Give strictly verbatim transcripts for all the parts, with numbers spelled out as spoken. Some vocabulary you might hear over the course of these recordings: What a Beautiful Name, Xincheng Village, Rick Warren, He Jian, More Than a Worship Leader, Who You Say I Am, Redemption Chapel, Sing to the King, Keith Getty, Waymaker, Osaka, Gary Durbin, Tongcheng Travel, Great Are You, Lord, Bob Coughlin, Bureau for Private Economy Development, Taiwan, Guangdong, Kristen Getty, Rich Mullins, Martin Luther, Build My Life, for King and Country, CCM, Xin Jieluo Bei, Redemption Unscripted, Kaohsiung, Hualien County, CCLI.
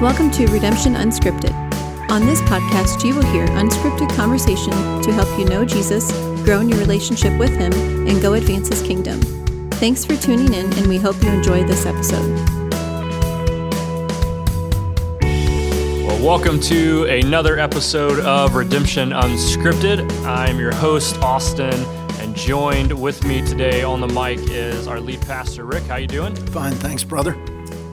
Welcome to Redemption Unscripted. On this podcast, you will hear unscripted conversation to help you know Jesus, grow in your relationship with Him, and go advance His kingdom. Thanks for tuning in, and we hope you enjoy this episode. Well, welcome to another episode of Redemption Unscripted. I'm your host, Austin, and joined with me today on the mic is our lead pastor, Rick. How you doing? Fine, thanks, brother.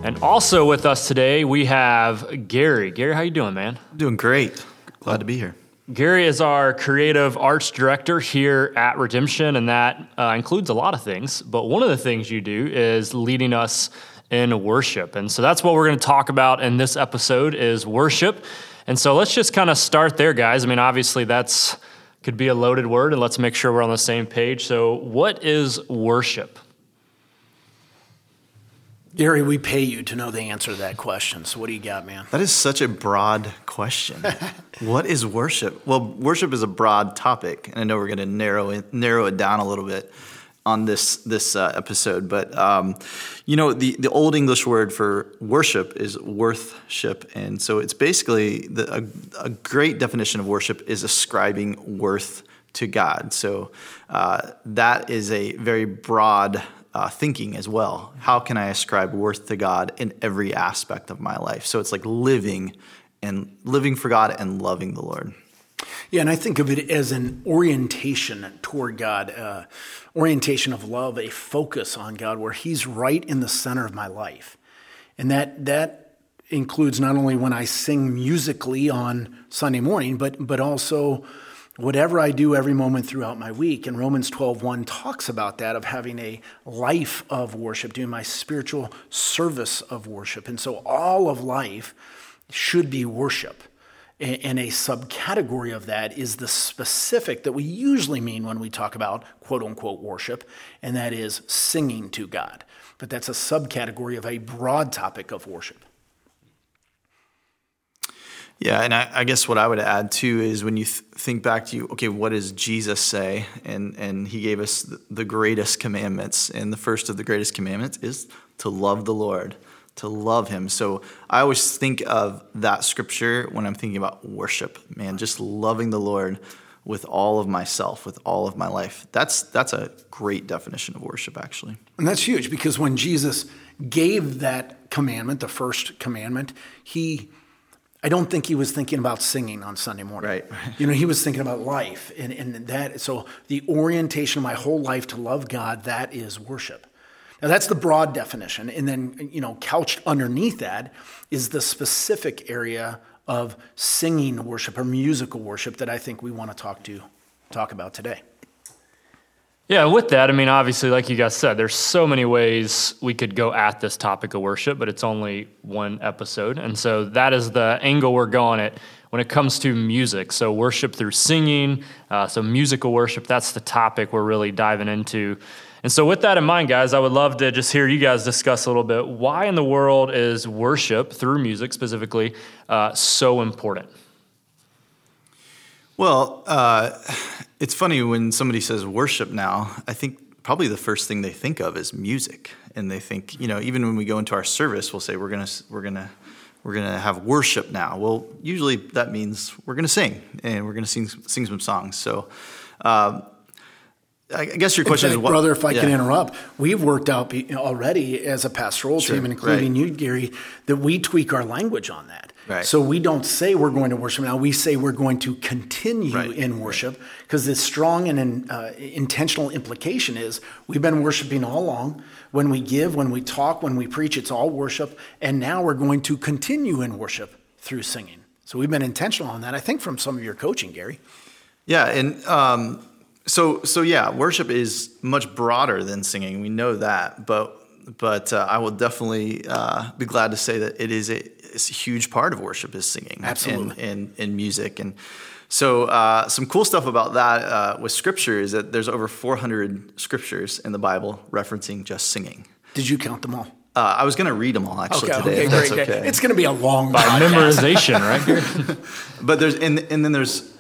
And also with us today, we have Gary. Gary, how you doing, man? Doing great. Glad to be here. Gary is our creative arts director here at Redemption, and that uh, includes a lot of things. But one of the things you do is leading us in worship. And so that's what we're going to talk about in this episode is worship. And so let's just kind of start there, guys. I mean, obviously, that's could be a loaded word, and let's make sure we're on the same page. So what is worship? Gary, we pay you to know the answer to that question. So what do you got, man? That is such a broad question. What is worship? Well, worship is a broad topic, and I know we're going to narrow it, narrow it down a little bit on this this uh, episode. But um, you know, the the old English word for worship is worth-ship, and so it's basically the, a, a great definition of worship is ascribing worth to God. So uh, that is a very broad Uh, thinking as well. How can I ascribe worth to God in every aspect of my life? So it's like living and living for God and loving the Lord. Yeah, and I think of it as an orientation toward God, uh, orientation of love, a focus on God where He's right in the center of my life. And that that includes not only when I sing musically on Sunday morning, but but also whatever I do every moment throughout my week. And Romans twelve one talks about that, of having a life of worship, doing my spiritual service of worship. And so all of life should be worship. And a subcategory of that is the specific that we usually mean when we talk about quote-unquote worship, and that is singing to God. But that's a subcategory of a broad topic of worship. Yeah, and I, I guess what I would add too is when you th- think back to, you, okay, what does Jesus say? And and He gave us the, the greatest commandments, and the first of the greatest commandments is to love the Lord, to love Him. So I always think of that scripture when I'm thinking about worship, man, just loving the Lord with all of myself, with all of my life. That's that's a great definition of worship, actually. And that's huge, because when Jesus gave that commandment, the first commandment, he... I don't think He was thinking about singing on Sunday morning. Right. You know, He was thinking about life. And, and that, so the orientation of my whole life to love God, that is worship. Now, that's the broad definition. And then, you know, couched underneath that is the specific area of singing worship or musical worship that I think we want to talk to talk about today. Yeah, with that, I mean, obviously, like you guys said, there's so many ways we could go at this topic of worship, but it's only one episode. And so that is the angle we're going at when it comes to music. So worship through singing, uh, so musical worship, that's the topic we're really diving into. And so with that in mind, guys, I would love to just hear you guys discuss a little bit, why in the world is worship through music specifically uh, so important? Well, uh, it's funny when somebody says worship now, I think probably the first thing they think of is music. And they think, you know, even when we go into our service, we'll say, we're going to, we're going to, we're going to have worship now. Well, usually that means we're going to sing and we're going to sing, sing some songs. So, um, I guess your question fact, is what? Brother, if I yeah. can interrupt, we've worked out already as a pastoral sure, team, and including right. you, Gary, that we tweak our language on that. Right. So we don't say we're going to worship now. We say we're going to continue right. in worship, because the strong and uh, intentional implication is we've been worshiping all along. When we give, when we talk, when we preach, it's all worship. And now we're going to continue in worship through singing. So we've been intentional on that, I think, from some of your coaching, Gary. Yeah, and... Um, So, so yeah, worship is much broader than singing. We know that, but but uh, I will definitely uh, be glad to say that it is a, it's a huge part of worship is singing, absolutely, and and, and music. And so, uh, some cool stuff about that uh, with scripture is that there's over four hundred scriptures in the Bible referencing just singing. Did you count them all? Uh, I was going to read them all actually okay, today. Okay, great, okay. Great. It's going to be a long by memorization, right? Here. But there's and and then there's.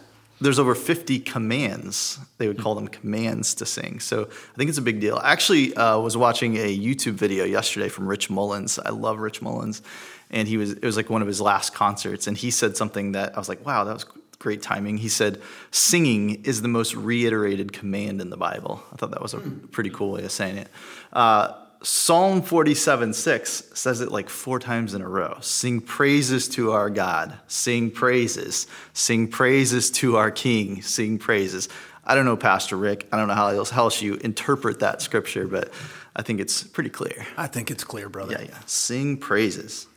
There's over fifty commands. They would call them commands to sing. So I think it's a big deal. I actually uh, was watching a YouTube video yesterday from Rich Mullins. I love Rich Mullins. and he was it was like one of his last concerts, and he said something that I was like, wow, that was great timing. He said, singing is the most reiterated command in the Bible. I thought that was a pretty cool way of saying it. Uh, Psalm forty-seven six says it like four times in a row. Sing praises to our God. Sing praises. Sing praises to our King. Sing praises. I don't know, Pastor Rick. I don't know how else, how else you interpret that scripture, but I think it's pretty clear. I think it's clear, brother. Yeah, yeah. Sing praises.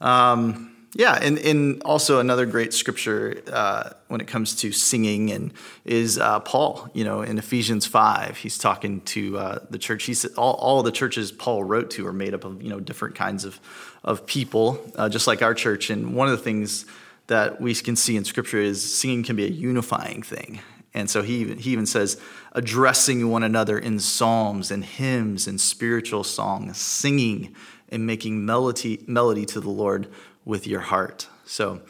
Um, yeah, and, and also another great scripture uh, when it comes to singing and is uh, Paul. You know, in Ephesians five, he's talking to uh, the church. He said all, all the churches Paul wrote to are made up of, you know, different kinds of of people, uh, just like our church. And one of the things that we can see in scripture is singing can be a unifying thing. And so he even, he even says, addressing one another in psalms and hymns and spiritual songs, singing and making melody melody to the Lord with your heart. So,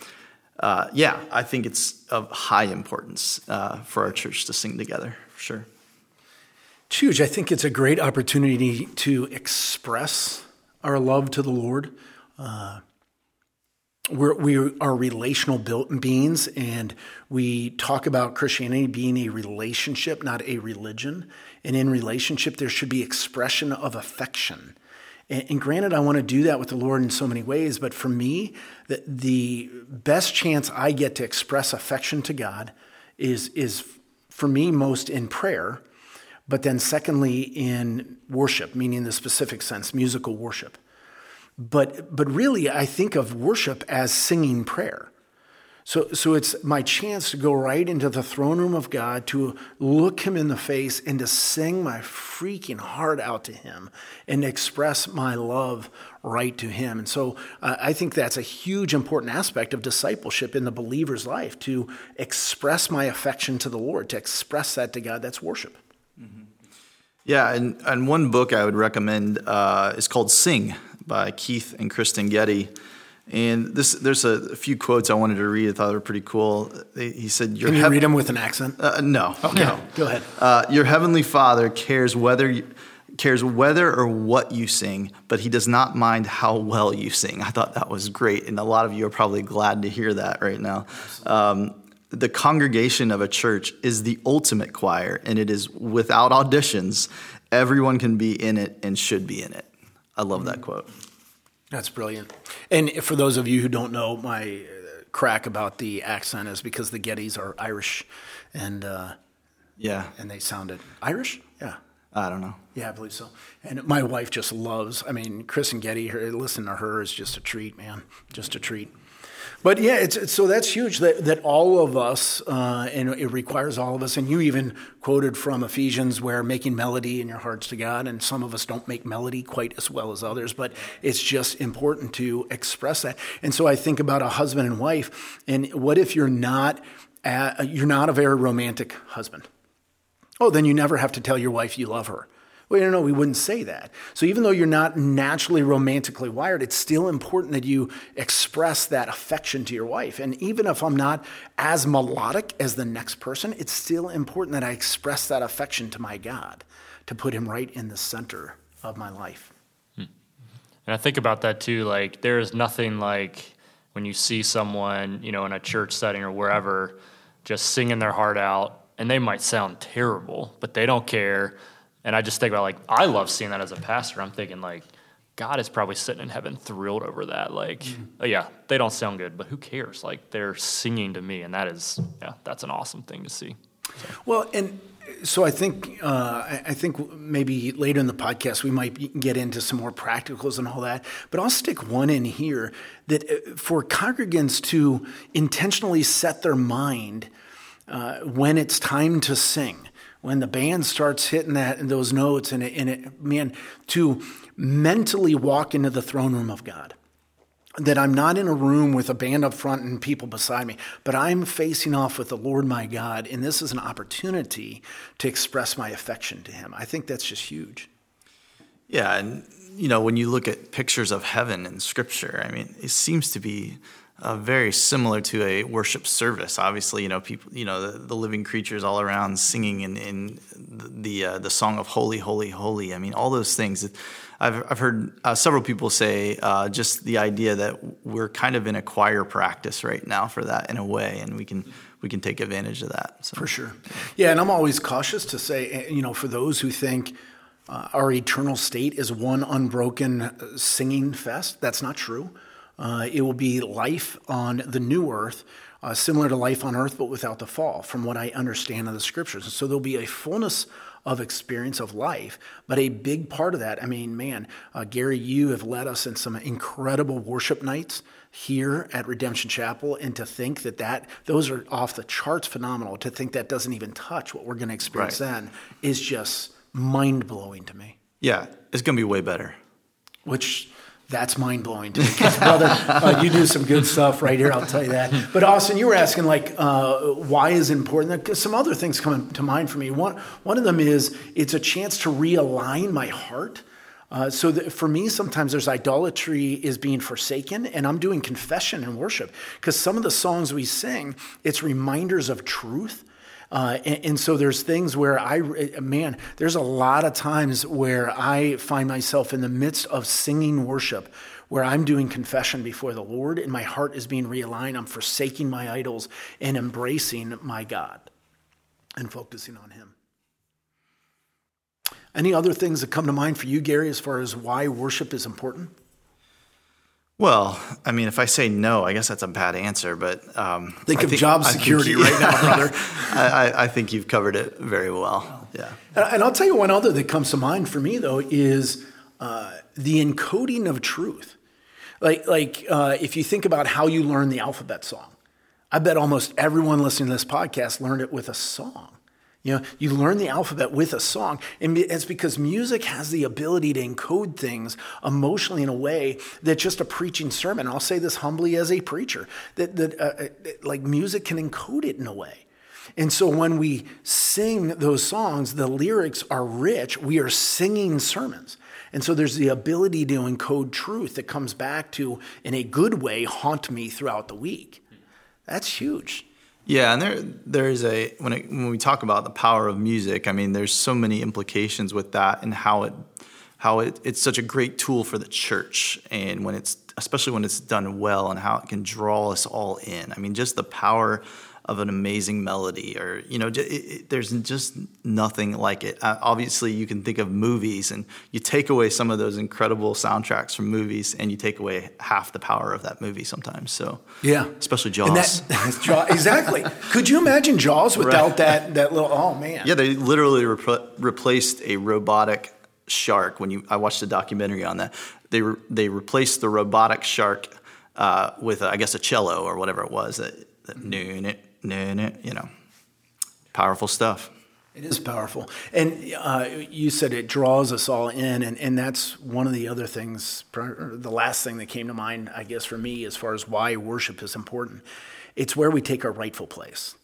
uh, yeah, I think it's of high importance uh, for our church to sing together, for sure. It's huge. I think it's a great opportunity to express our love to the Lord. Uh, We're, we are relational built beings, and we talk about Christianity being a relationship, not a religion. And in relationship, there should be expression of affection. And, and granted, I want to do that with the Lord in so many ways, but for me, the, the best chance I get to express affection to God is, is for me, most in prayer, but then secondly, in worship, meaning the specific sense, musical worship. But but really, I think of worship as singing prayer. So so it's my chance to go right into the throne room of God, to look him in the face, and to sing my freaking heart out to him and express my love right to him. And so uh, I think that's a huge important aspect of discipleship in the believer's life, to express my affection to the Lord, to express that to God. That's worship. Mm-hmm. Yeah, and, and one book I would recommend uh, is called Sing, by Keith and Kristen Getty. And this, there's a few quotes I wanted to read. I thought they were pretty cool. He said, your Can you hev- read them with an accent? Uh, no. Okay, no. Go ahead. Uh, your heavenly Father cares whether you, cares whether or what you sing, but he does not mind how well you sing. I thought that was great, and a lot of you are probably glad to hear that right now. Um, the congregation of a church is the ultimate choir, and it is without auditions. Everyone can be in it and should be in it. I love that quote. That's brilliant. And for those of you who don't know, my crack about the accent is because the Gettys are Irish, and uh, yeah, and they sounded Irish. Yeah, I don't know. Yeah, I believe so. And my wife just loves. I mean, Kristen Getty. Her, listening to her is just a treat, man. Just a treat. But yeah, it's, it's so that's huge that, that all of us, uh, and it requires all of us, and you even quoted from Ephesians where making melody in your hearts to God, and some of us don't make melody quite as well as others, but it's just important to express that. And so I think about a husband and wife, and what if you're not a, you're not a very romantic husband? Oh, then you never have to tell your wife you love her. Well, no, no, we wouldn't say that. So even though you're not naturally romantically wired, it's still important that you express that affection to your wife. And even if I'm not as melodic as the next person, it's still important that I express that affection to my God, to put him right in the center of my life. And I think about that too, like there is nothing like when you see someone, you know, in a church setting or wherever, just singing their heart out, and they might sound terrible, but they don't care. And I just think about, like, I love seeing that as a pastor. I'm thinking, like, God is probably sitting in heaven thrilled over that. Like, mm-hmm. oh, yeah, they don't sound good, but who cares? Like, they're singing to me, and that is, yeah, that's an awesome thing to see. So. Well, and so I think uh, I think maybe later in the podcast we might get into some more practicals and all that, but I'll stick one in here that for congregants to intentionally set their mind uh, when it's time to sing, when the band starts hitting that and those notes, and it, and it, man, to mentally walk into the throne room of God, that I'm not in a room with a band up front and people beside me, but I'm facing off with the Lord my God, and this is an opportunity to express my affection to him. I think that's just huge. Yeah, and you know, when you look at pictures of heaven in Scripture, I mean, it seems to be Uh, very similar to a worship service. Obviously, you know, people, you know, the, the living creatures all around singing in, in the uh, the song of Holy, Holy, Holy. I mean, all those things. I've I've heard uh, several people say uh, just the idea that we're kind of in a choir practice right now for that in a way, and we can we can take advantage of that. So. For sure. Yeah, and I'm always cautious to say, you know, for those who think uh, our eternal state is one unbroken singing fest, that's not true. Uh, it will be life on the new earth, uh, similar to life on earth, but without the fall, from what I understand of the scriptures. So there'll be a fullness of experience of life, but a big part of that, I mean, man, uh, Gary, you have led us in some incredible worship nights here at Redemption Chapel, and to think that, that those are off the charts phenomenal, to think that doesn't even touch what we're going to experience right. then is just mind-blowing to me. Yeah, it's going to be way better. Which... That's mind-blowing to me, because, brother, uh, you do some good stuff right here, I'll tell you that. But, Austin, you were asking, like, uh, why is it important? Because some other things come to mind for me. One one of them is it's a chance to realign my heart. Uh, so that for me, sometimes there's idolatry is being forsaken, and I'm doing confession and worship. Because some of the songs we sing, it's reminders of truth. Uh, and, and so there's things where I, man, there's a lot of times where I find myself in the midst of singing worship where I'm doing confession before the Lord and my heart is being realigned. I'm forsaking my idols and embracing my God and focusing on Him. Any other things that come to mind for you, Gary, as far as why worship is important? Well, I mean, if I say no, I guess that's a bad answer, but... Um, think I of think, job security think, right now, brother. I, I think you've covered it very well, yeah. And I'll tell you one other that comes to mind for me, though, is uh, the encoding of truth. Like, like uh, if you think about how you learn the alphabet song, I bet almost everyone listening to this podcast learned it with a song. You know, you learn the alphabet with a song, and it's because music has the ability to encode things emotionally in a way that just a preaching sermon, I'll say this humbly as a preacher, that, that uh, like music can encode it in a way. And so when we sing those songs, the lyrics are rich. We are singing sermons. And so there's the ability to encode truth that comes back to, in a good way, haunt me throughout the week. That's huge. Yeah, and there there is a when it, when we talk about the power of music, I mean, there's so many implications with that, and how it how it it's such a great tool for the church, and when it's especially when it's done well, and how it can draw us all in. I mean, just the power of an amazing melody, or you know, it, it, there's just nothing like it. Uh, obviously, you can think of movies, and you take away some of those incredible soundtracks from movies, and you take away half the power of that movie sometimes. So yeah, especially Jaws. And that, Jaws exactly. Could you imagine Jaws without right. that that little? Oh man. Yeah, they literally rep- replaced a robotic shark. When you, I watched a documentary on that. They re- they replaced the robotic shark uh, with, a, I guess, a cello or whatever it was. That, that noon it. No, no, you know, powerful stuff. It is powerful. And uh, you said it draws us all in, and, and that's one of the other things, the last thing that came to mind, I guess, for me as far as why worship is important. It's where we take our rightful place.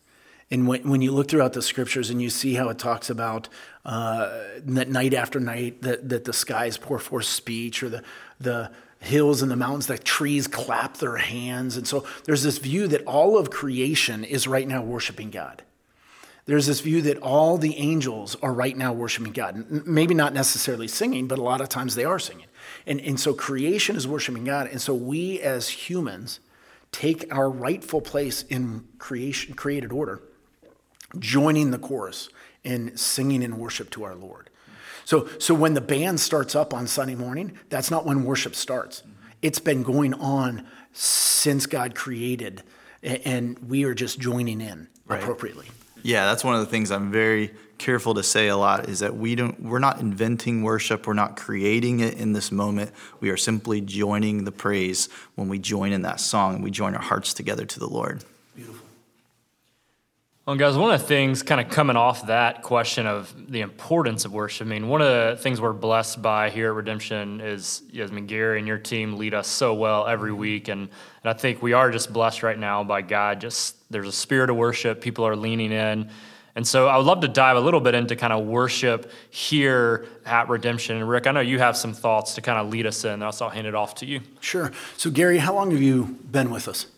And when, when you look throughout the scriptures and you see how it talks about uh, that night after night, that, that the skies pour forth speech, or the the hills and the mountains, the trees clap their hands. And so there's this view that all of creation is right now worshiping God. There's this view that all the angels are right now worshiping God. Maybe not necessarily singing, but a lot of times they are singing. And, and so creation is worshiping God. And so we as humans take our rightful place in creation, created order, joining the chorus and singing in worship to our Lord. So so when the band starts up on Sunday morning, that's not when worship starts. It's been going on since God created, and we are just joining in right. appropriately. Yeah, that's one of the things I'm very careful to say a lot, is that we don't, we're not inventing worship. We're not creating it in this moment. We are simply joining the praise when we join in that song, and we join our hearts together to the Lord. Beautiful. Well, guys, one of the things kind of coming off that question of the importance of worship, I mean, one of the things we're blessed by here at Redemption is, I mean, Gary and your team lead us so well every week, and, and I think we are just blessed right now by God. Just there's a spirit of worship. People are leaning in. And so I would love to dive a little bit into kind of worship here at Redemption. And Rick, I know you have some thoughts to kind of lead us in. I'll hand it off to you. Sure. So, Gary, how long have you been with us?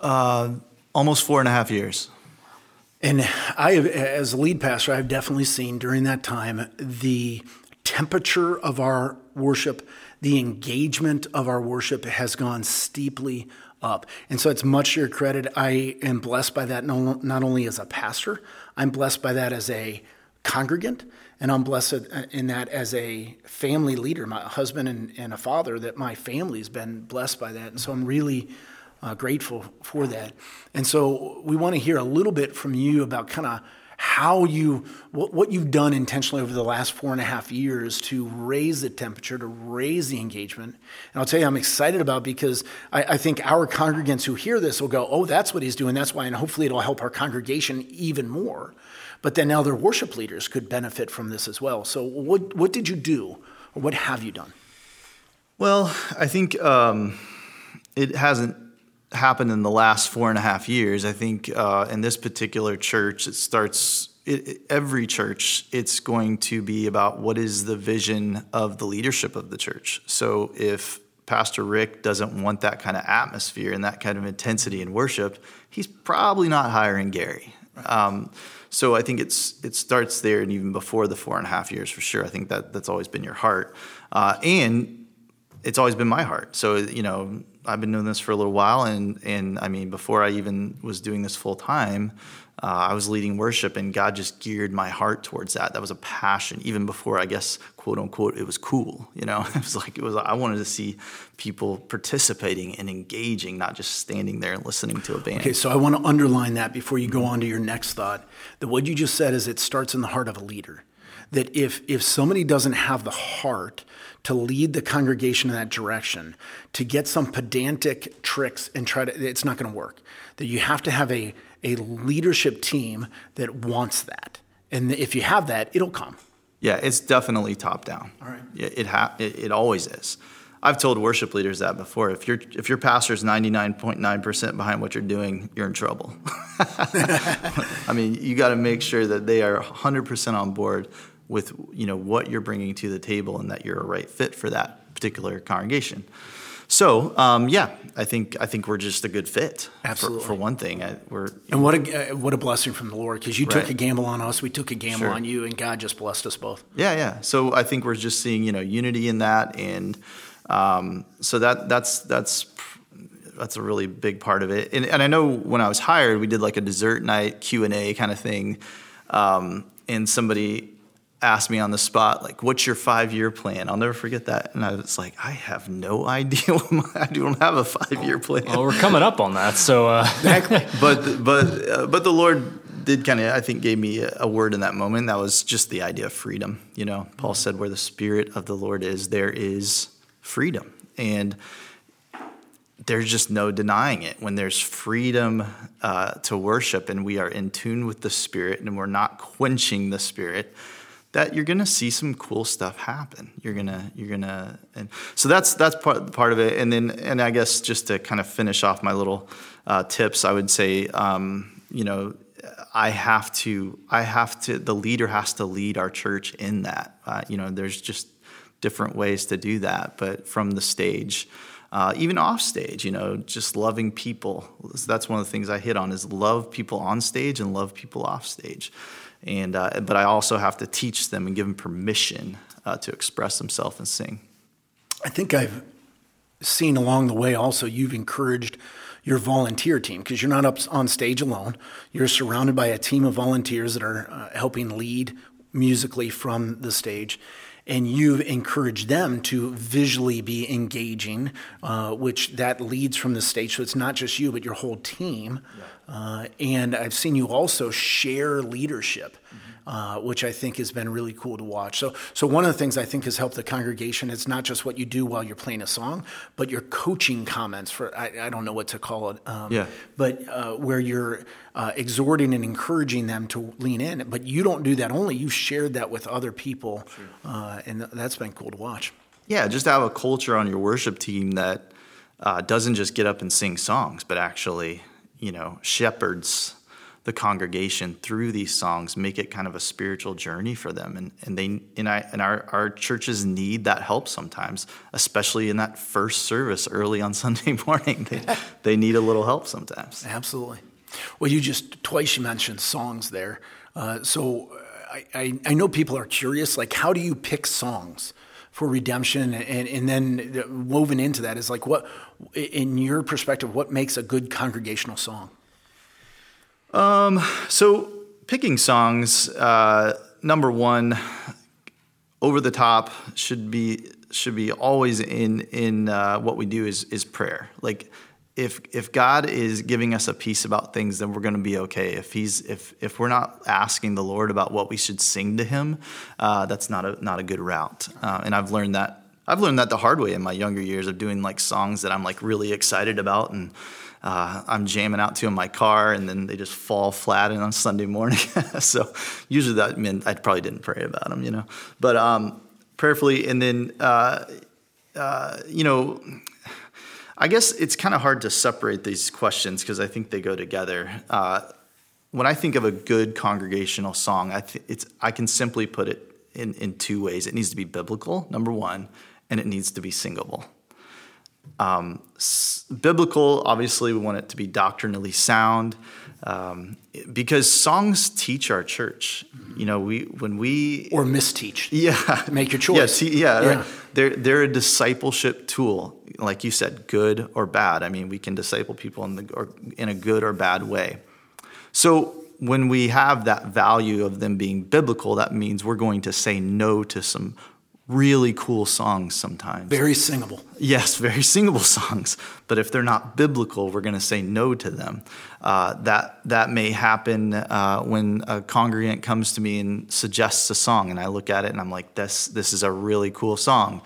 uh, almost four and a half years. And I, have, as a lead pastor, I've definitely seen during that time the temperature of our worship, the engagement of our worship has gone steeply up. And so it's much to your credit. I am blessed by that not only as a pastor, I'm blessed by that as a congregant, and I'm blessed in that as a family leader, my husband and, and a father, that my family's been blessed by that. And so I'm really Uh, grateful for that. And so we want to hear a little bit from you about kind of how you, what, what you've done intentionally over the last four and a half years to raise the temperature, to raise the engagement. And I'll tell you, I'm excited about, because I, I think our congregants who hear this will go, oh, that's what he's doing. That's why. And hopefully it'll help our congregation even more. But then other worship leaders could benefit from this as well. So what, what did you do, or what have you done? Well, I think um, it hasn't happened in the last four and a half years. I think uh, in this particular church, it starts, it, it, every church, it's going to be about what is the vision of the leadership of the church. So if Pastor Rick doesn't want that kind of atmosphere and that kind of intensity in worship, he's probably not hiring Gary. Right. Um, so I think it's it starts there, and even before the four and a half years, for sure. I think that that's always been your heart. Uh, and it's always been my heart. So, you know, I've been doing this for a little while, and and I mean, before I even was doing this full time, uh, I was leading worship, and God just geared my heart towards that. That was a passion, even before, I guess, quote unquote, it was cool. You know, it was like it was. I wanted to see people participating and engaging, not just standing there and listening to a band. Okay, so I want to underline that before you go on to your next thought. That what you just said is it starts in the heart of a leader. That if if somebody doesn't have the heart to lead the congregation in that direction, to get some pedantic tricks and try to, it's not going to work. That you have to have a a leadership team that wants that, and if you have that, it'll come. Yeah, it's definitely top down. All right, it ha- it, it always is. I've told worship leaders that before. If your if your pastor's ninety-nine point nine percent behind what you're doing, you're in trouble. I mean, you got to make sure that they are one hundred percent on board with, you know, what you're bringing to the table, and that you're a right fit for that particular congregation. So, um, yeah, I think I think we're just a good fit. Absolutely. For, for one thing. I, we're, and what a, what a blessing from the Lord, because you right. took a gamble on us, we took a gamble sure. on you, and God just blessed us both. Yeah, yeah. So I think we're just seeing, you know, unity in that, and um, so that that's that's that's a really big part of it. And, and I know when I was hired, we did like a dessert night Q and A kind of thing, um, and somebody asked me on the spot, like, what's your five-year plan? I'll never forget that. And I was like, I have no idea. I don't have a five-year plan. Well, we're coming up on that, so. Uh. Exactly. But but uh, but the Lord did kind of, I think, gave me a, a word in that moment. That was just the idea of freedom. You know, Paul said, where the Spirit of the Lord is, there is freedom. And there's just no denying it. When there's freedom uh, to worship, and we are in tune with the Spirit, and we're not quenching the Spirit, that you're gonna see some cool stuff happen. You're gonna, you're gonna, and so that's that's part part of it. And then, and I guess just to kind of finish off my little uh, tips, I would say, um, you know, I have to, I have to, the leader has to lead our church in that. Uh, you know, there's just different ways to do that, but from the stage, uh, even off stage, you know, just loving people. So that's one of the things I hit on, is love people on stage and love people off stage. And uh, but I also have to teach them and give them permission uh, to express themselves and sing. I think I've seen along the way also you've encouraged your volunteer team, because you're not up on stage alone. You're surrounded by a team of volunteers that are uh, helping lead musically from the stage. And you've encouraged them to visually be engaging, uh, which that leads from the stage. So it's not just you, but your whole team. Yeah. Uh, and I've seen you also share leadership, mm-hmm. uh, which I think has been really cool to watch. So so one of the things I think has helped the congregation, it's not just what you do while you're playing a song, but your coaching comments for, I, I don't know what to call it, um, yeah. but uh, where you're uh, exhorting and encouraging them to lean in. But you don't do that only. You shared that with other people. Sure. Uh, And that's been cool to watch. Yeah, just have a culture on your worship team that uh, doesn't just get up and sing songs, but actually, you know, shepherds the congregation through these songs, make it kind of a spiritual journey for them. And and they and I and our, our churches need that help sometimes, especially in that first service early on Sunday morning. They they need a little help sometimes. Absolutely. Well, you just twice you mentioned songs there. Uh, so I, I, I know people are curious, like, how do you pick songs for Redemption? And, and then woven into that is like, what, in your perspective, what makes a good congregational song? Um, so picking songs, uh, number one, over the top should be, should be always in, in, uh, what we do is, is prayer. Like, If if God is giving us a peace about things, then we're going to be okay. If he's if if we're not asking the Lord about what we should sing to Him, uh, that's not a not a good route. Uh, and I've learned that I've learned that the hard way in my younger years of doing like songs that I'm like really excited about, and uh, I'm jamming out to in my car, and then they just fall flat in on Sunday morning. So usually that meant I probably didn't pray about them, you know. But um, prayerfully, and then uh, uh, you know. I guess it's kind of hard to separate these questions because I think they go together. Uh, when I think of a good congregational song, I th- it's I can simply put it in, in two ways. It needs to be biblical, number one, and it needs to be singable. Um, s- biblical, obviously, we want it to be doctrinally sound um, because songs teach our church. You know, we when we or misteach. Yeah, make your choice. Yeah, te- yeah, yeah. Right. They're they're a discipleship tool. Like you said, good or bad. I mean, we can disciple people in the or in a good or bad way. So when we have that value of them being biblical, that means we're going to say no to some really cool songs sometimes. Very singable. Yes, very singable songs. But if they're not biblical, we're going to say no to them. Uh, that that may happen uh, when a congregant comes to me and suggests a song, and I look at it and I'm like, this this is a really cool song,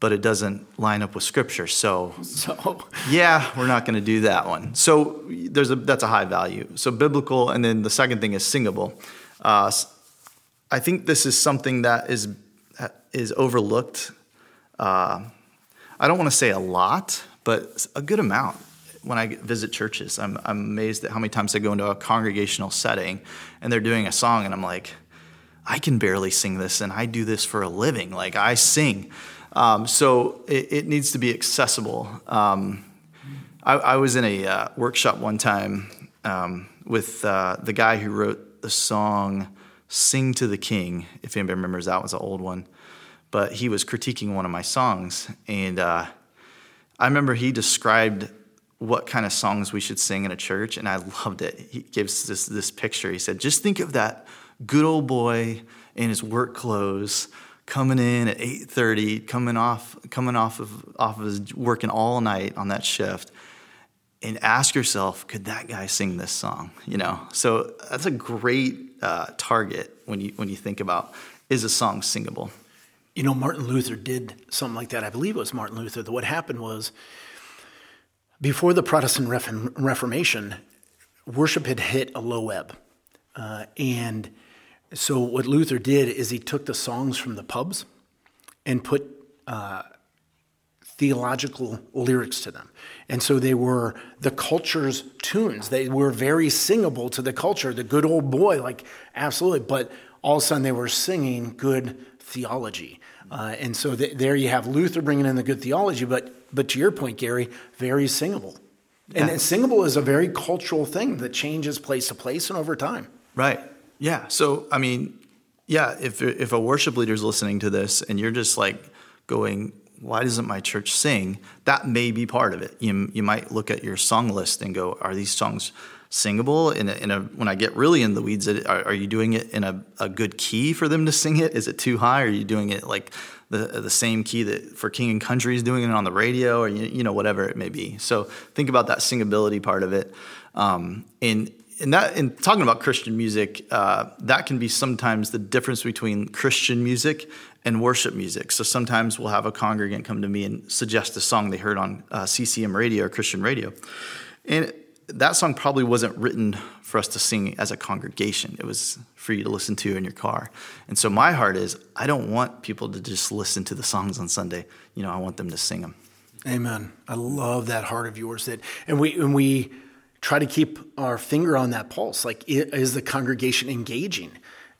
but it doesn't line up with Scripture. So, so. yeah, we're not going to do that one. So there's a that's a high value. So biblical, and then the second thing is singable. Uh, I think this is something that is is overlooked. Uh, I don't want to say a lot, but a good amount. When I visit churches, I'm, I'm amazed at how many times I go into a congregational setting and they're doing a song, and I'm like, I can barely sing this, and I do this for a living. Like, I sing. Um, so it, it needs to be accessible. Um, I, I was in a uh, workshop one time um, with uh, the guy who wrote the song "Sing to the King." If anybody remembers, that was an old one, but he was critiquing one of my songs, and uh, I remember he described what kind of songs we should sing in a church, and I loved it. He gives this this picture. He said, "Just think of that good old boy in his work clothes." Coming in at eight thirty, coming off, coming off of off of his working all night on that shift, and ask yourself, could that guy sing this song? You know, so that's a great uh, target when you when you think about, is a song singable? You know, Martin Luther did something like that. I believe it was Martin Luther. What happened was, before the Protestant Reform- Reformation, worship had hit a low ebb, uh, and so what Luther did is he took the songs from the pubs and put uh, theological lyrics to them. And so they were the culture's tunes. They were very singable to the culture, the good old boy, like absolutely. But all of a sudden they were singing good theology. Uh, and so th- there you have Luther bringing in the good theology, but but to your point, Gary, very singable. And yeah. Singable is a very cultural thing that changes place to place and over time. Right. Yeah. So, I mean, yeah, if if a worship leader is listening to this and you're just like going, why doesn't my church sing? That may be part of it. You you might look at your song list and go, are these songs singable? In a, in a, when I get really in the weeds, are, are you doing it in a, a good key for them to sing it? Is it too high? Are you doing it like the the same key that For King and Country is doing it on the radio, or, you, you know, whatever it may be? So think about that singability part of it. Um, and And that, in talking about Christian music, uh, that can be sometimes the difference between Christian music and worship music. So sometimes we'll have a congregant come to me and suggest a song they heard on uh, C C M radio or Christian radio. And that song probably wasn't written for us to sing as a congregation. It was for you to listen to in your car. And so my heart is, I don't want people to just listen to the songs on Sunday. You know, I want them to sing them. Amen. I love that heart of yours. That, and we and we... try to keep our finger on that pulse. Like, is the congregation engaging?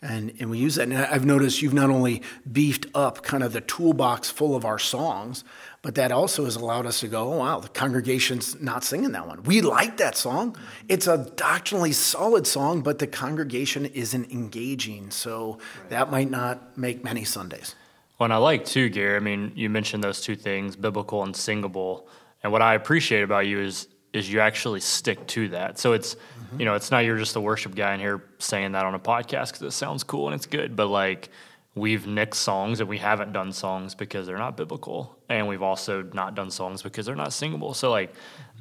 And and we use that. And I've noticed you've not only beefed up kind of the toolbox full of our songs, but that also has allowed us to go, oh, wow, the congregation's not singing that one. We like that song. It's a doctrinally solid song, but the congregation isn't engaging. So right. That might not make many Sundays. Well, and I like too, Gary, I mean, you mentioned those two things, biblical and singable. And what I appreciate about you is is you actually stick to that. So it's, mm-hmm. you know, it's not you're just the worship guy in here saying that on a podcast because it sounds cool and it's good, but like we've nicked songs and we haven't done songs because they're not biblical, and we've also not done songs because they're not singable. So like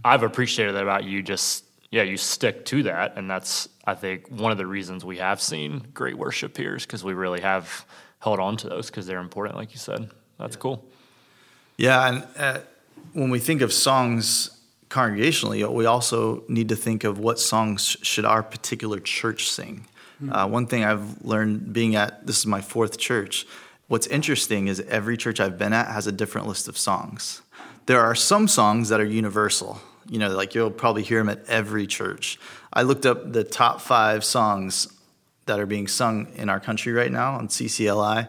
I've appreciated that about you, just, yeah, you stick to that, and that's, I think, one of the reasons we have seen great worship here is because we really have held on to those because they're important, like you said. That's yeah. cool. Yeah, and uh, when we think of songs congregationally, we also need to think of what songs should our particular church sing. Mm-hmm. Uh, one thing I've learned being at, this is my fourth church, what's interesting is every church I've been at has a different list of songs. There are some songs that are universal. You know, like you'll probably hear them at every church. I looked up the top five songs that are being sung in our country right now on C C L I,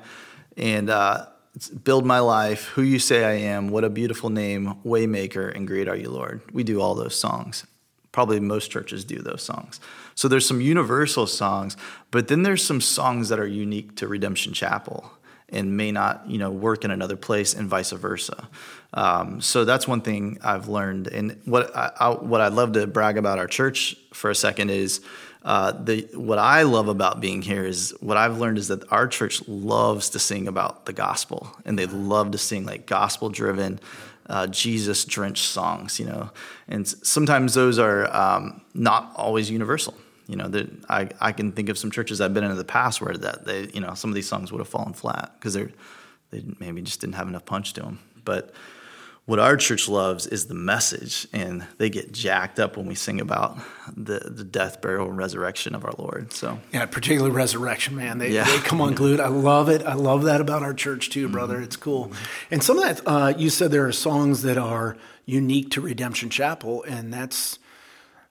and uh, it's Build My Life, Who You Say I Am, What a Beautiful Name, Waymaker, and Great Are You, Lord. We do all those songs. Probably most churches do those songs. So there's some universal songs, but then there's some songs that are unique to Redemption Chapel and may not, you know, work in another place, and vice versa. Um, so that's one thing I've learned. And what I, I what I'd love to brag about our church for a second is uh, the what I love about being here is what I've learned is that our church loves to sing about the gospel, and they love to sing like gospel-driven, uh, Jesus-drenched songs, you know. And sometimes those are um, not always universal. You know, that I, I can think of some churches I've been in in the past where that they, you know, some of these songs would have fallen flat because they're they maybe just didn't have enough punch to them. But what our church loves is the message, and they get jacked up when we sing about the, the death, burial, and resurrection of our Lord. So yeah, particularly resurrection, man. They yeah. they come unglued. I love it. I love that about our church too, brother. Mm-hmm. It's cool. And some of that uh, you said there are songs that are unique to Redemption Chapel, and that's.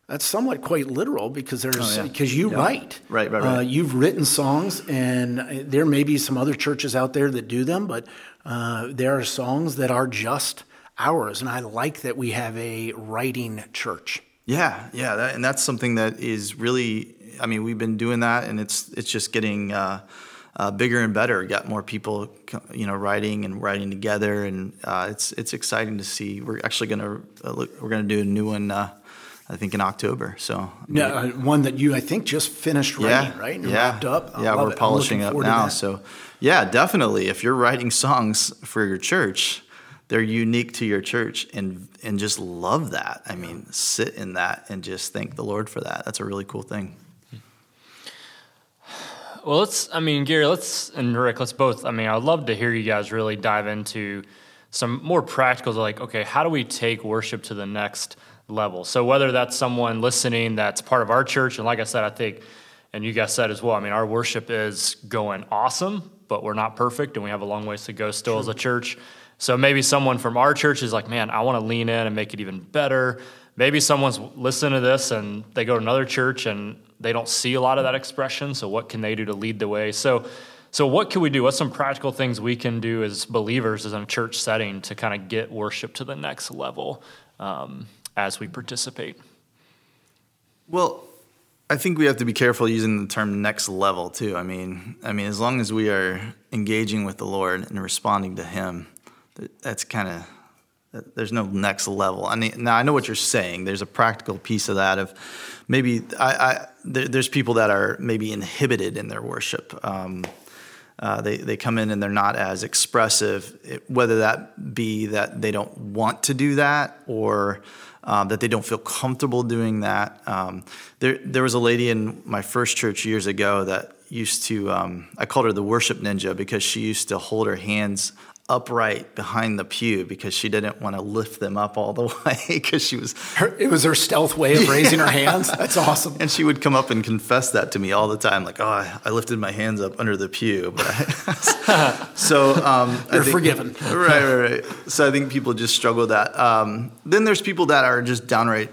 That's somewhat quite literal because there's oh, yeah. cause you yeah. write. Right, right, right. Uh, you've written songs, and there may be some other churches out there that do them, but uh, there are songs that are just ours, and I like that we have a writing church. Yeah, yeah, that, and that's something that is really, I mean, we've been doing that, and it's it's just getting uh, uh, bigger and better. Got more people, you know, writing and writing together, and uh, it's it's exciting to see. We're actually gonna uh, look, we're gonna do a new one. Uh, I think in October. So yeah, maybe. One that you I think just finished writing, yeah, right? And yeah, wrapped up. I yeah, love we're it. polishing up now. So yeah, definitely. If you're writing songs for your church, they're unique to your church, and and just love that. I mean, sit in that and just thank the Lord for that. That's a really cool thing. Well, let's. I mean, Gary, let's and Rick, let's both. I mean, I'd love to hear you guys really dive into some more practicals. Like, okay, how do we take worship to the next level? So whether that's someone listening that's part of our church, and like I said, I think, and you guys said as well, I mean, our worship is going awesome, but we're not perfect, and we have a long ways to go still True. As a church. So maybe someone from our church is like, man, I want to lean in and make it even better. Maybe someone's listening to this, and they go to another church, and they don't see a lot of that expression, so what can they do to lead the way? So so what can we do? What's some practical things we can do as believers, as in a church setting, to kind of get worship to the next level? Um as we participate? Well, I think we have to be careful using the term next level too. I mean, I mean, as long as we are engaging with the Lord and responding to him, that's kind of, there's no next level. I mean, now I know what you're saying. There's a practical piece of that of maybe I, I there's people that are maybe inhibited in their worship. Um, Uh, they, they come in and they're not as expressive, it, whether that be that they don't want to do that or uh, that they don't feel comfortable doing that. Um, there there was a lady in my first church years ago that used to, um, I called her the worship ninja because she used to hold her hands upright behind the pew because she didn't want to lift them up all the way because she was... Her, it was her stealth way of yeah. raising her hands. That's awesome. And she would come up and confess that to me all the time, like, oh, I, I lifted my hands up under the pew. But I, so... Um, You're I think, forgiven. Right, right, right. So I think people just struggle with that. Um, then there's people that are just downright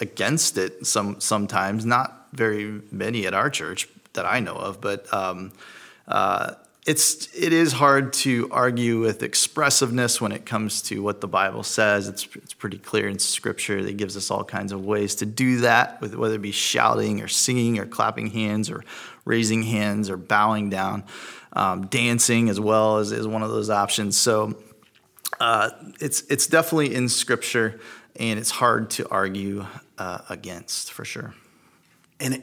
against it some sometimes, not very many at our church that I know of, but um, uh, it's it is hard to argue with expressiveness when it comes to what the Bible says. It's it's pretty clear in Scripture that gives us all kinds of ways to do that, with whether it be shouting or singing or clapping hands or raising hands or bowing down, um, dancing as well is, is one of those options. So uh, it's it's definitely in Scripture, and it's hard to argue uh, against for sure. And it,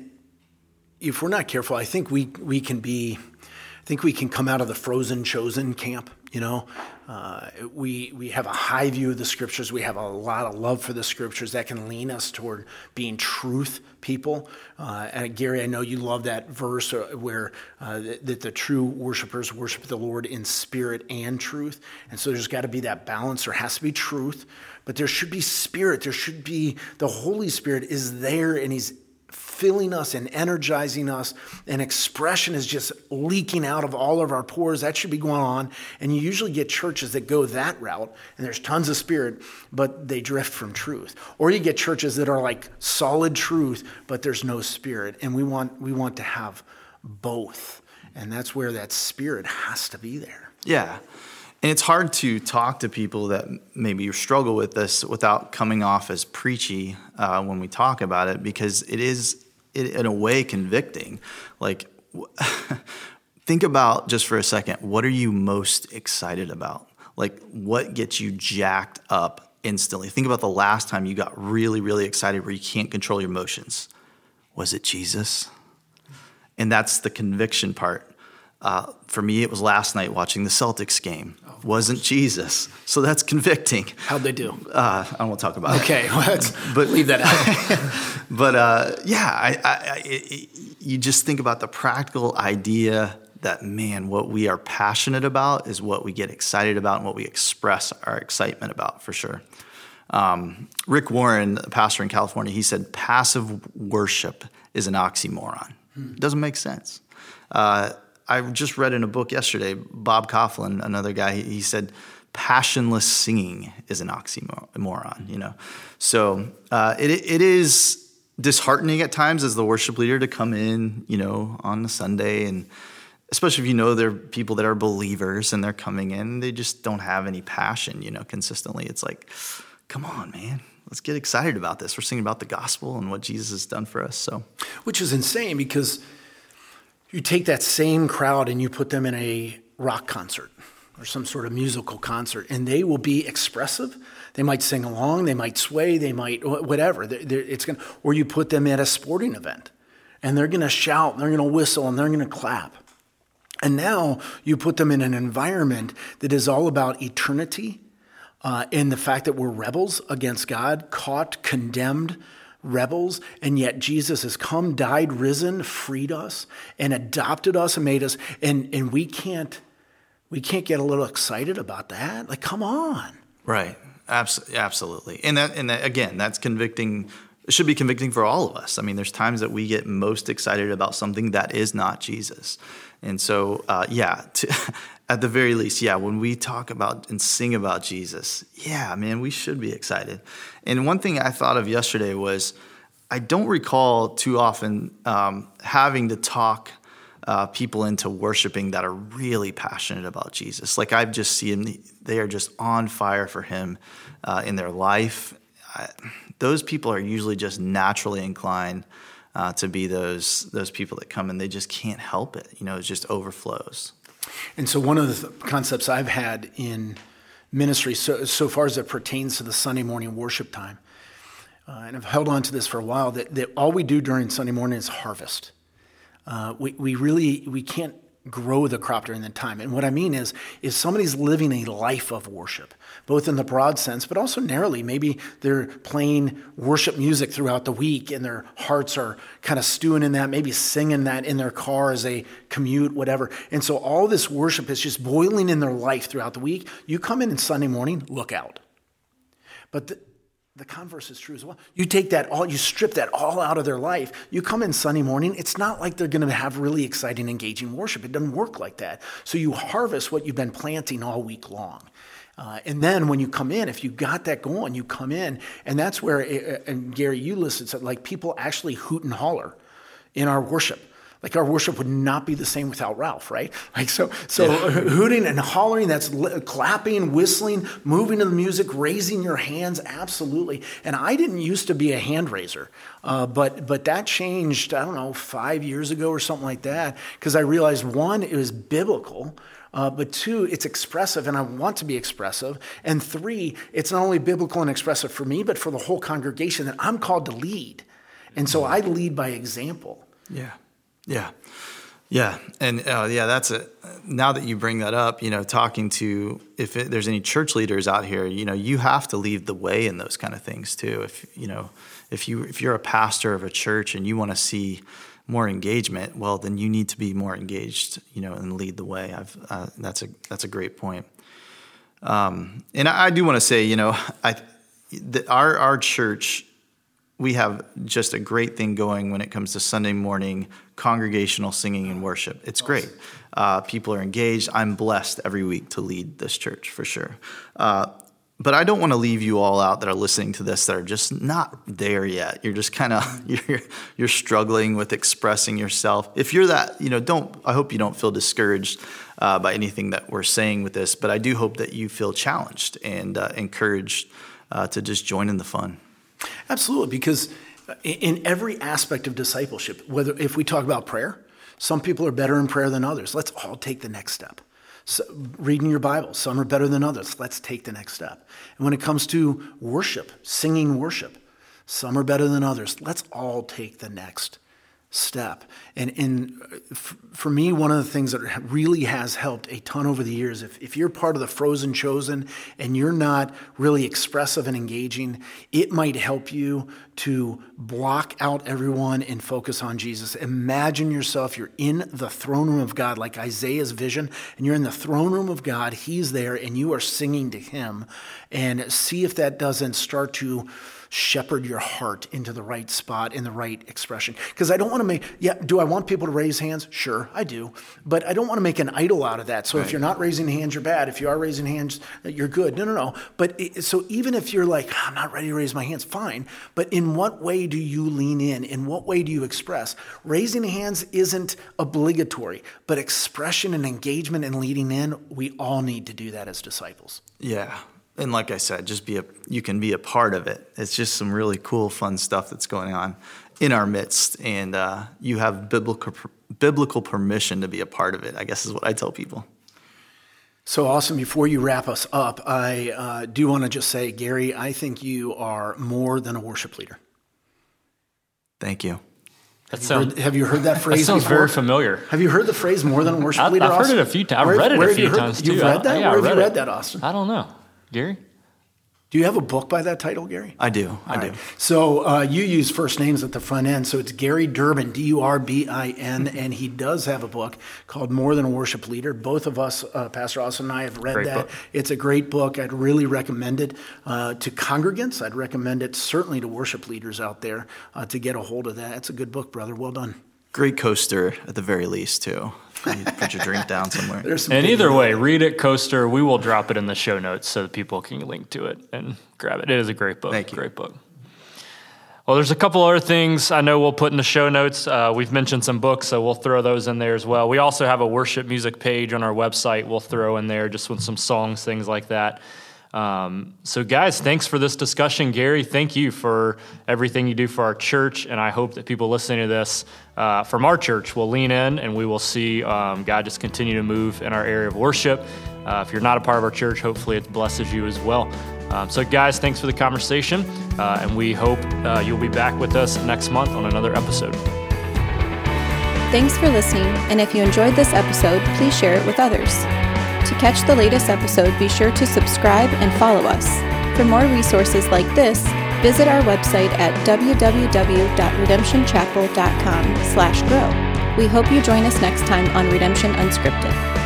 if we're not careful, I think we we can be, I think we can come out of the frozen chosen camp. You know, uh, we we have a high view of the Scriptures. We have a lot of love for the Scriptures that can lean us toward being truth people. Uh, and Gary, I know you love that verse where uh, that the true worshipers worship the Lord in spirit and truth. And so there's got to be that balance. There has to be truth, but there should be spirit. There should be the Holy Spirit is there, and He's filling us and energizing us, and expression is just leaking out of all of our pores. That should be going on. And you usually get churches that go that route, and there's tons of spirit, but they drift from truth. Or you get churches that are like solid truth, but there's no spirit. And we want we want to have both. And that's where that spirit has to be there. Yeah. And it's hard to talk to people that maybe struggle with this without coming off as preachy uh, when we talk about it, because it is, it, in a way, convicting. Like, think about just for a second, what are you most excited about? Like, what gets you jacked up instantly? Think about the last time you got really, really excited where you can't control your emotions. Was it Jesus? And that's the conviction part. Uh, for me, it was last night watching the Celtics game. Oh, wasn't Jesus. So that's convicting. How'd they do? Uh, I won't talk about okay, it. Okay, let's but, leave that out. But uh, yeah, I, I, I, it, you just think about the practical idea that, man, what we are passionate about is what we get excited about and what we express our excitement about for sure. Um, Rick Warren, a pastor in California, he said passive worship is an oxymoron. Hmm. It doesn't make sense. Uh I just read in a book yesterday, Bob Coughlin, another guy, he said, passionless singing is an oxymoron, you know. So uh, it it is disheartening at times as the worship leader to come in, you know, on a Sunday, and especially if you know there are people that are believers and they're coming in, they just don't have any passion, you know, consistently. It's like, come on, man. Let's get excited about this. We're singing about the gospel and what Jesus has done for us. So, which is insane because you take that same crowd and you put them in a rock concert or some sort of musical concert, and they will be expressive. They might sing along, they might sway, they might whatever. It's gonna, or you put them at a sporting event, and they're going to shout, and they're going to whistle, and they're going to clap. And now you put them in an environment that is all about eternity, uh, and the fact that we're rebels against God, caught, condemned, rebels, and yet Jesus has come, died, risen, freed us, and adopted us and made us, and and we can't we can't get a little excited about that. Like, come on. Right. Absolutely. Absolutely. And that, and that, again, that's convicting. It should be convicting for all of us. I mean, there's times that we get most excited about something that is not Jesus. And so, uh, yeah, to, at the very least, yeah, when we talk about and sing about Jesus, yeah, man, we should be excited. And one thing I thought of yesterday was I don't recall too often um, having to talk uh, people into worshiping that are really passionate about Jesus. Like I've just seen, they are just on fire for him uh, in their life. I, those people are usually just naturally inclined uh, to be those those people that come and they just can't help it. You know, it just overflows. And so one of the concepts I've had in ministry so, so far as it pertains to the Sunday morning worship time, uh, and I've held on to this for a while, that, that all we do during Sunday morning is harvest. Uh, we, we really, we can't grow the crop during that time. And what I mean is, is somebody's living a life of worship, both in the broad sense, but also narrowly. Maybe they're playing worship music throughout the week and their hearts are kind of stewing in that, maybe singing that in their car as they commute, whatever. And so all this worship is just boiling in their life throughout the week. You come in on Sunday morning, look out. But the, the converse is true as well. You take that all, you strip that all out of their life. You come in Sunday morning, it's not like they're going to have really exciting, engaging worship. It doesn't work like that. So you harvest what you've been planting all week long. Uh, and then when you come in, if you got that going, you come in. And that's where, it, and Gary, you listed, so like people actually hoot and holler in our worship. Like our worship would not be the same without Ralph, right? Like so, so yeah. Hooting and hollering, that's clapping, whistling, moving to the music, raising your hands, absolutely. And I didn't used to be a hand raiser, uh, but but that changed, I don't know, five years ago or something like that, because I realized, one, it was biblical, Uh, but two, it's expressive, and I want to be expressive. And three, it's not only biblical and expressive for me, but for the whole congregation that I'm called to lead. And so I lead by example. Yeah, yeah, yeah. And uh, yeah, that's it. Now that you bring that up, you know, talking to, if it, there's any church leaders out here, you know, you have to lead the way in those kind of things too. If, you know, if, you, if you're a pastor of a church and you want to see more engagement, well, then you need to be more engaged, you know, and lead the way. I've, uh, that's a that's a great point. Um, and I, I do want to say, you know, I, the, our our church, we have just a great thing going when it comes to Sunday morning congregational singing and worship. It's great. Uh, people are engaged. I'm blessed every week to lead this church for sure. Uh, But I don't want to leave you all out that are listening to this that are just not there yet. You're just kind of you're you're struggling with expressing yourself. If you're that, you know, don't. I hope you don't feel discouraged uh, by anything that we're saying with this. But I do hope that you feel challenged and uh, encouraged uh, to just join in the fun. Absolutely, because in every aspect of discipleship, whether if we talk about prayer, some people are better in prayer than others. Let's all take the next step. So reading your Bible, some are better than others. Let's take the next step. And when it comes to worship, singing worship, some are better than others. Let's all take the next step. And, and for me, one of the things that really has helped a ton over the years, if, if you're part of the frozen chosen and you're not really expressive and engaging, it might help you to block out everyone and focus on Jesus. Imagine yourself, you're in the throne room of God, like Isaiah's vision, and you're in the throne room of God, he's there, and you are singing to him. And see if that doesn't start to shepherd your heart into the right spot, in the right expression. Because I don't want to make, yeah, do I want people to raise hands? Sure, I do. But I don't want to make an idol out of that. So right. If you're not raising hands, you're bad. If you are raising hands, you're good. No, no, no. But it, so even if you're like, I'm not ready to raise my hands, fine. But in what way do you lean in? In what way do you express? Raising hands isn't obligatory, but expression and engagement and leading in, we all need to do that as disciples. Yeah. And like I said, just be a, you can be a part of it. It's just some really cool, fun stuff that's going on in our midst. And uh, you have biblical biblical permission to be a part of it, I guess is what I tell people. So awesome. Before you wrap us up, I uh, do want to just say, Gary, I think you are more than a worship leader. Thank you. That sounds, have you heard that phrase? That sounds before? Very familiar. Have you heard the phrase more than a worship I've, leader, I've Austin? Heard it a few times. I've where, read it a few times, too. You've read that? Yeah, where I have read you read it. That, Austin? I don't know. Gary? Do you have a book by that title, Gary? I do. I All do. Right. So uh, you use first names at the front end. So it's Gary Durbin, D U R B I N, and he does have a book called More Than a Worship Leader. Both of us, uh, Pastor Austin and I, have read great that. Book. It's a great book. I'd really recommend it uh, to congregants. I'd recommend it certainly to worship leaders out there uh, to get a hold of that. It's a good book, brother. Well done. Great coaster at the very least, too. You put your drink down somewhere. Some and either way, read it, Coaster. We will drop it in the show notes so that people can link to it and grab it. It is a great book. Thank you. Great book. Well, there's a couple other things I know we'll put in the show notes. Uh, we've mentioned some books, so we'll throw those in there as well. We also have a worship music page on our website we'll throw in there just with some songs, things like that. Um, so guys, thanks for this discussion. Gary, thank you for everything you do for our church. And I hope that people listening to this, uh, from our church will lean in and we will see, um, God just continue to move in our area of worship. Uh, if you're not a part of our church, hopefully it blesses you as well. Um, so guys, thanks for the conversation. Uh, and we hope, uh, you'll be back with us next month on another episode. Thanks for listening. And if you enjoyed this episode, please share it with others. To catch the latest episode, be sure to subscribe and follow us. For more resources like this, visit our website at w w w dot redemption chapel dot com slash grow. We hope you join us next time on Redemption Unscripted.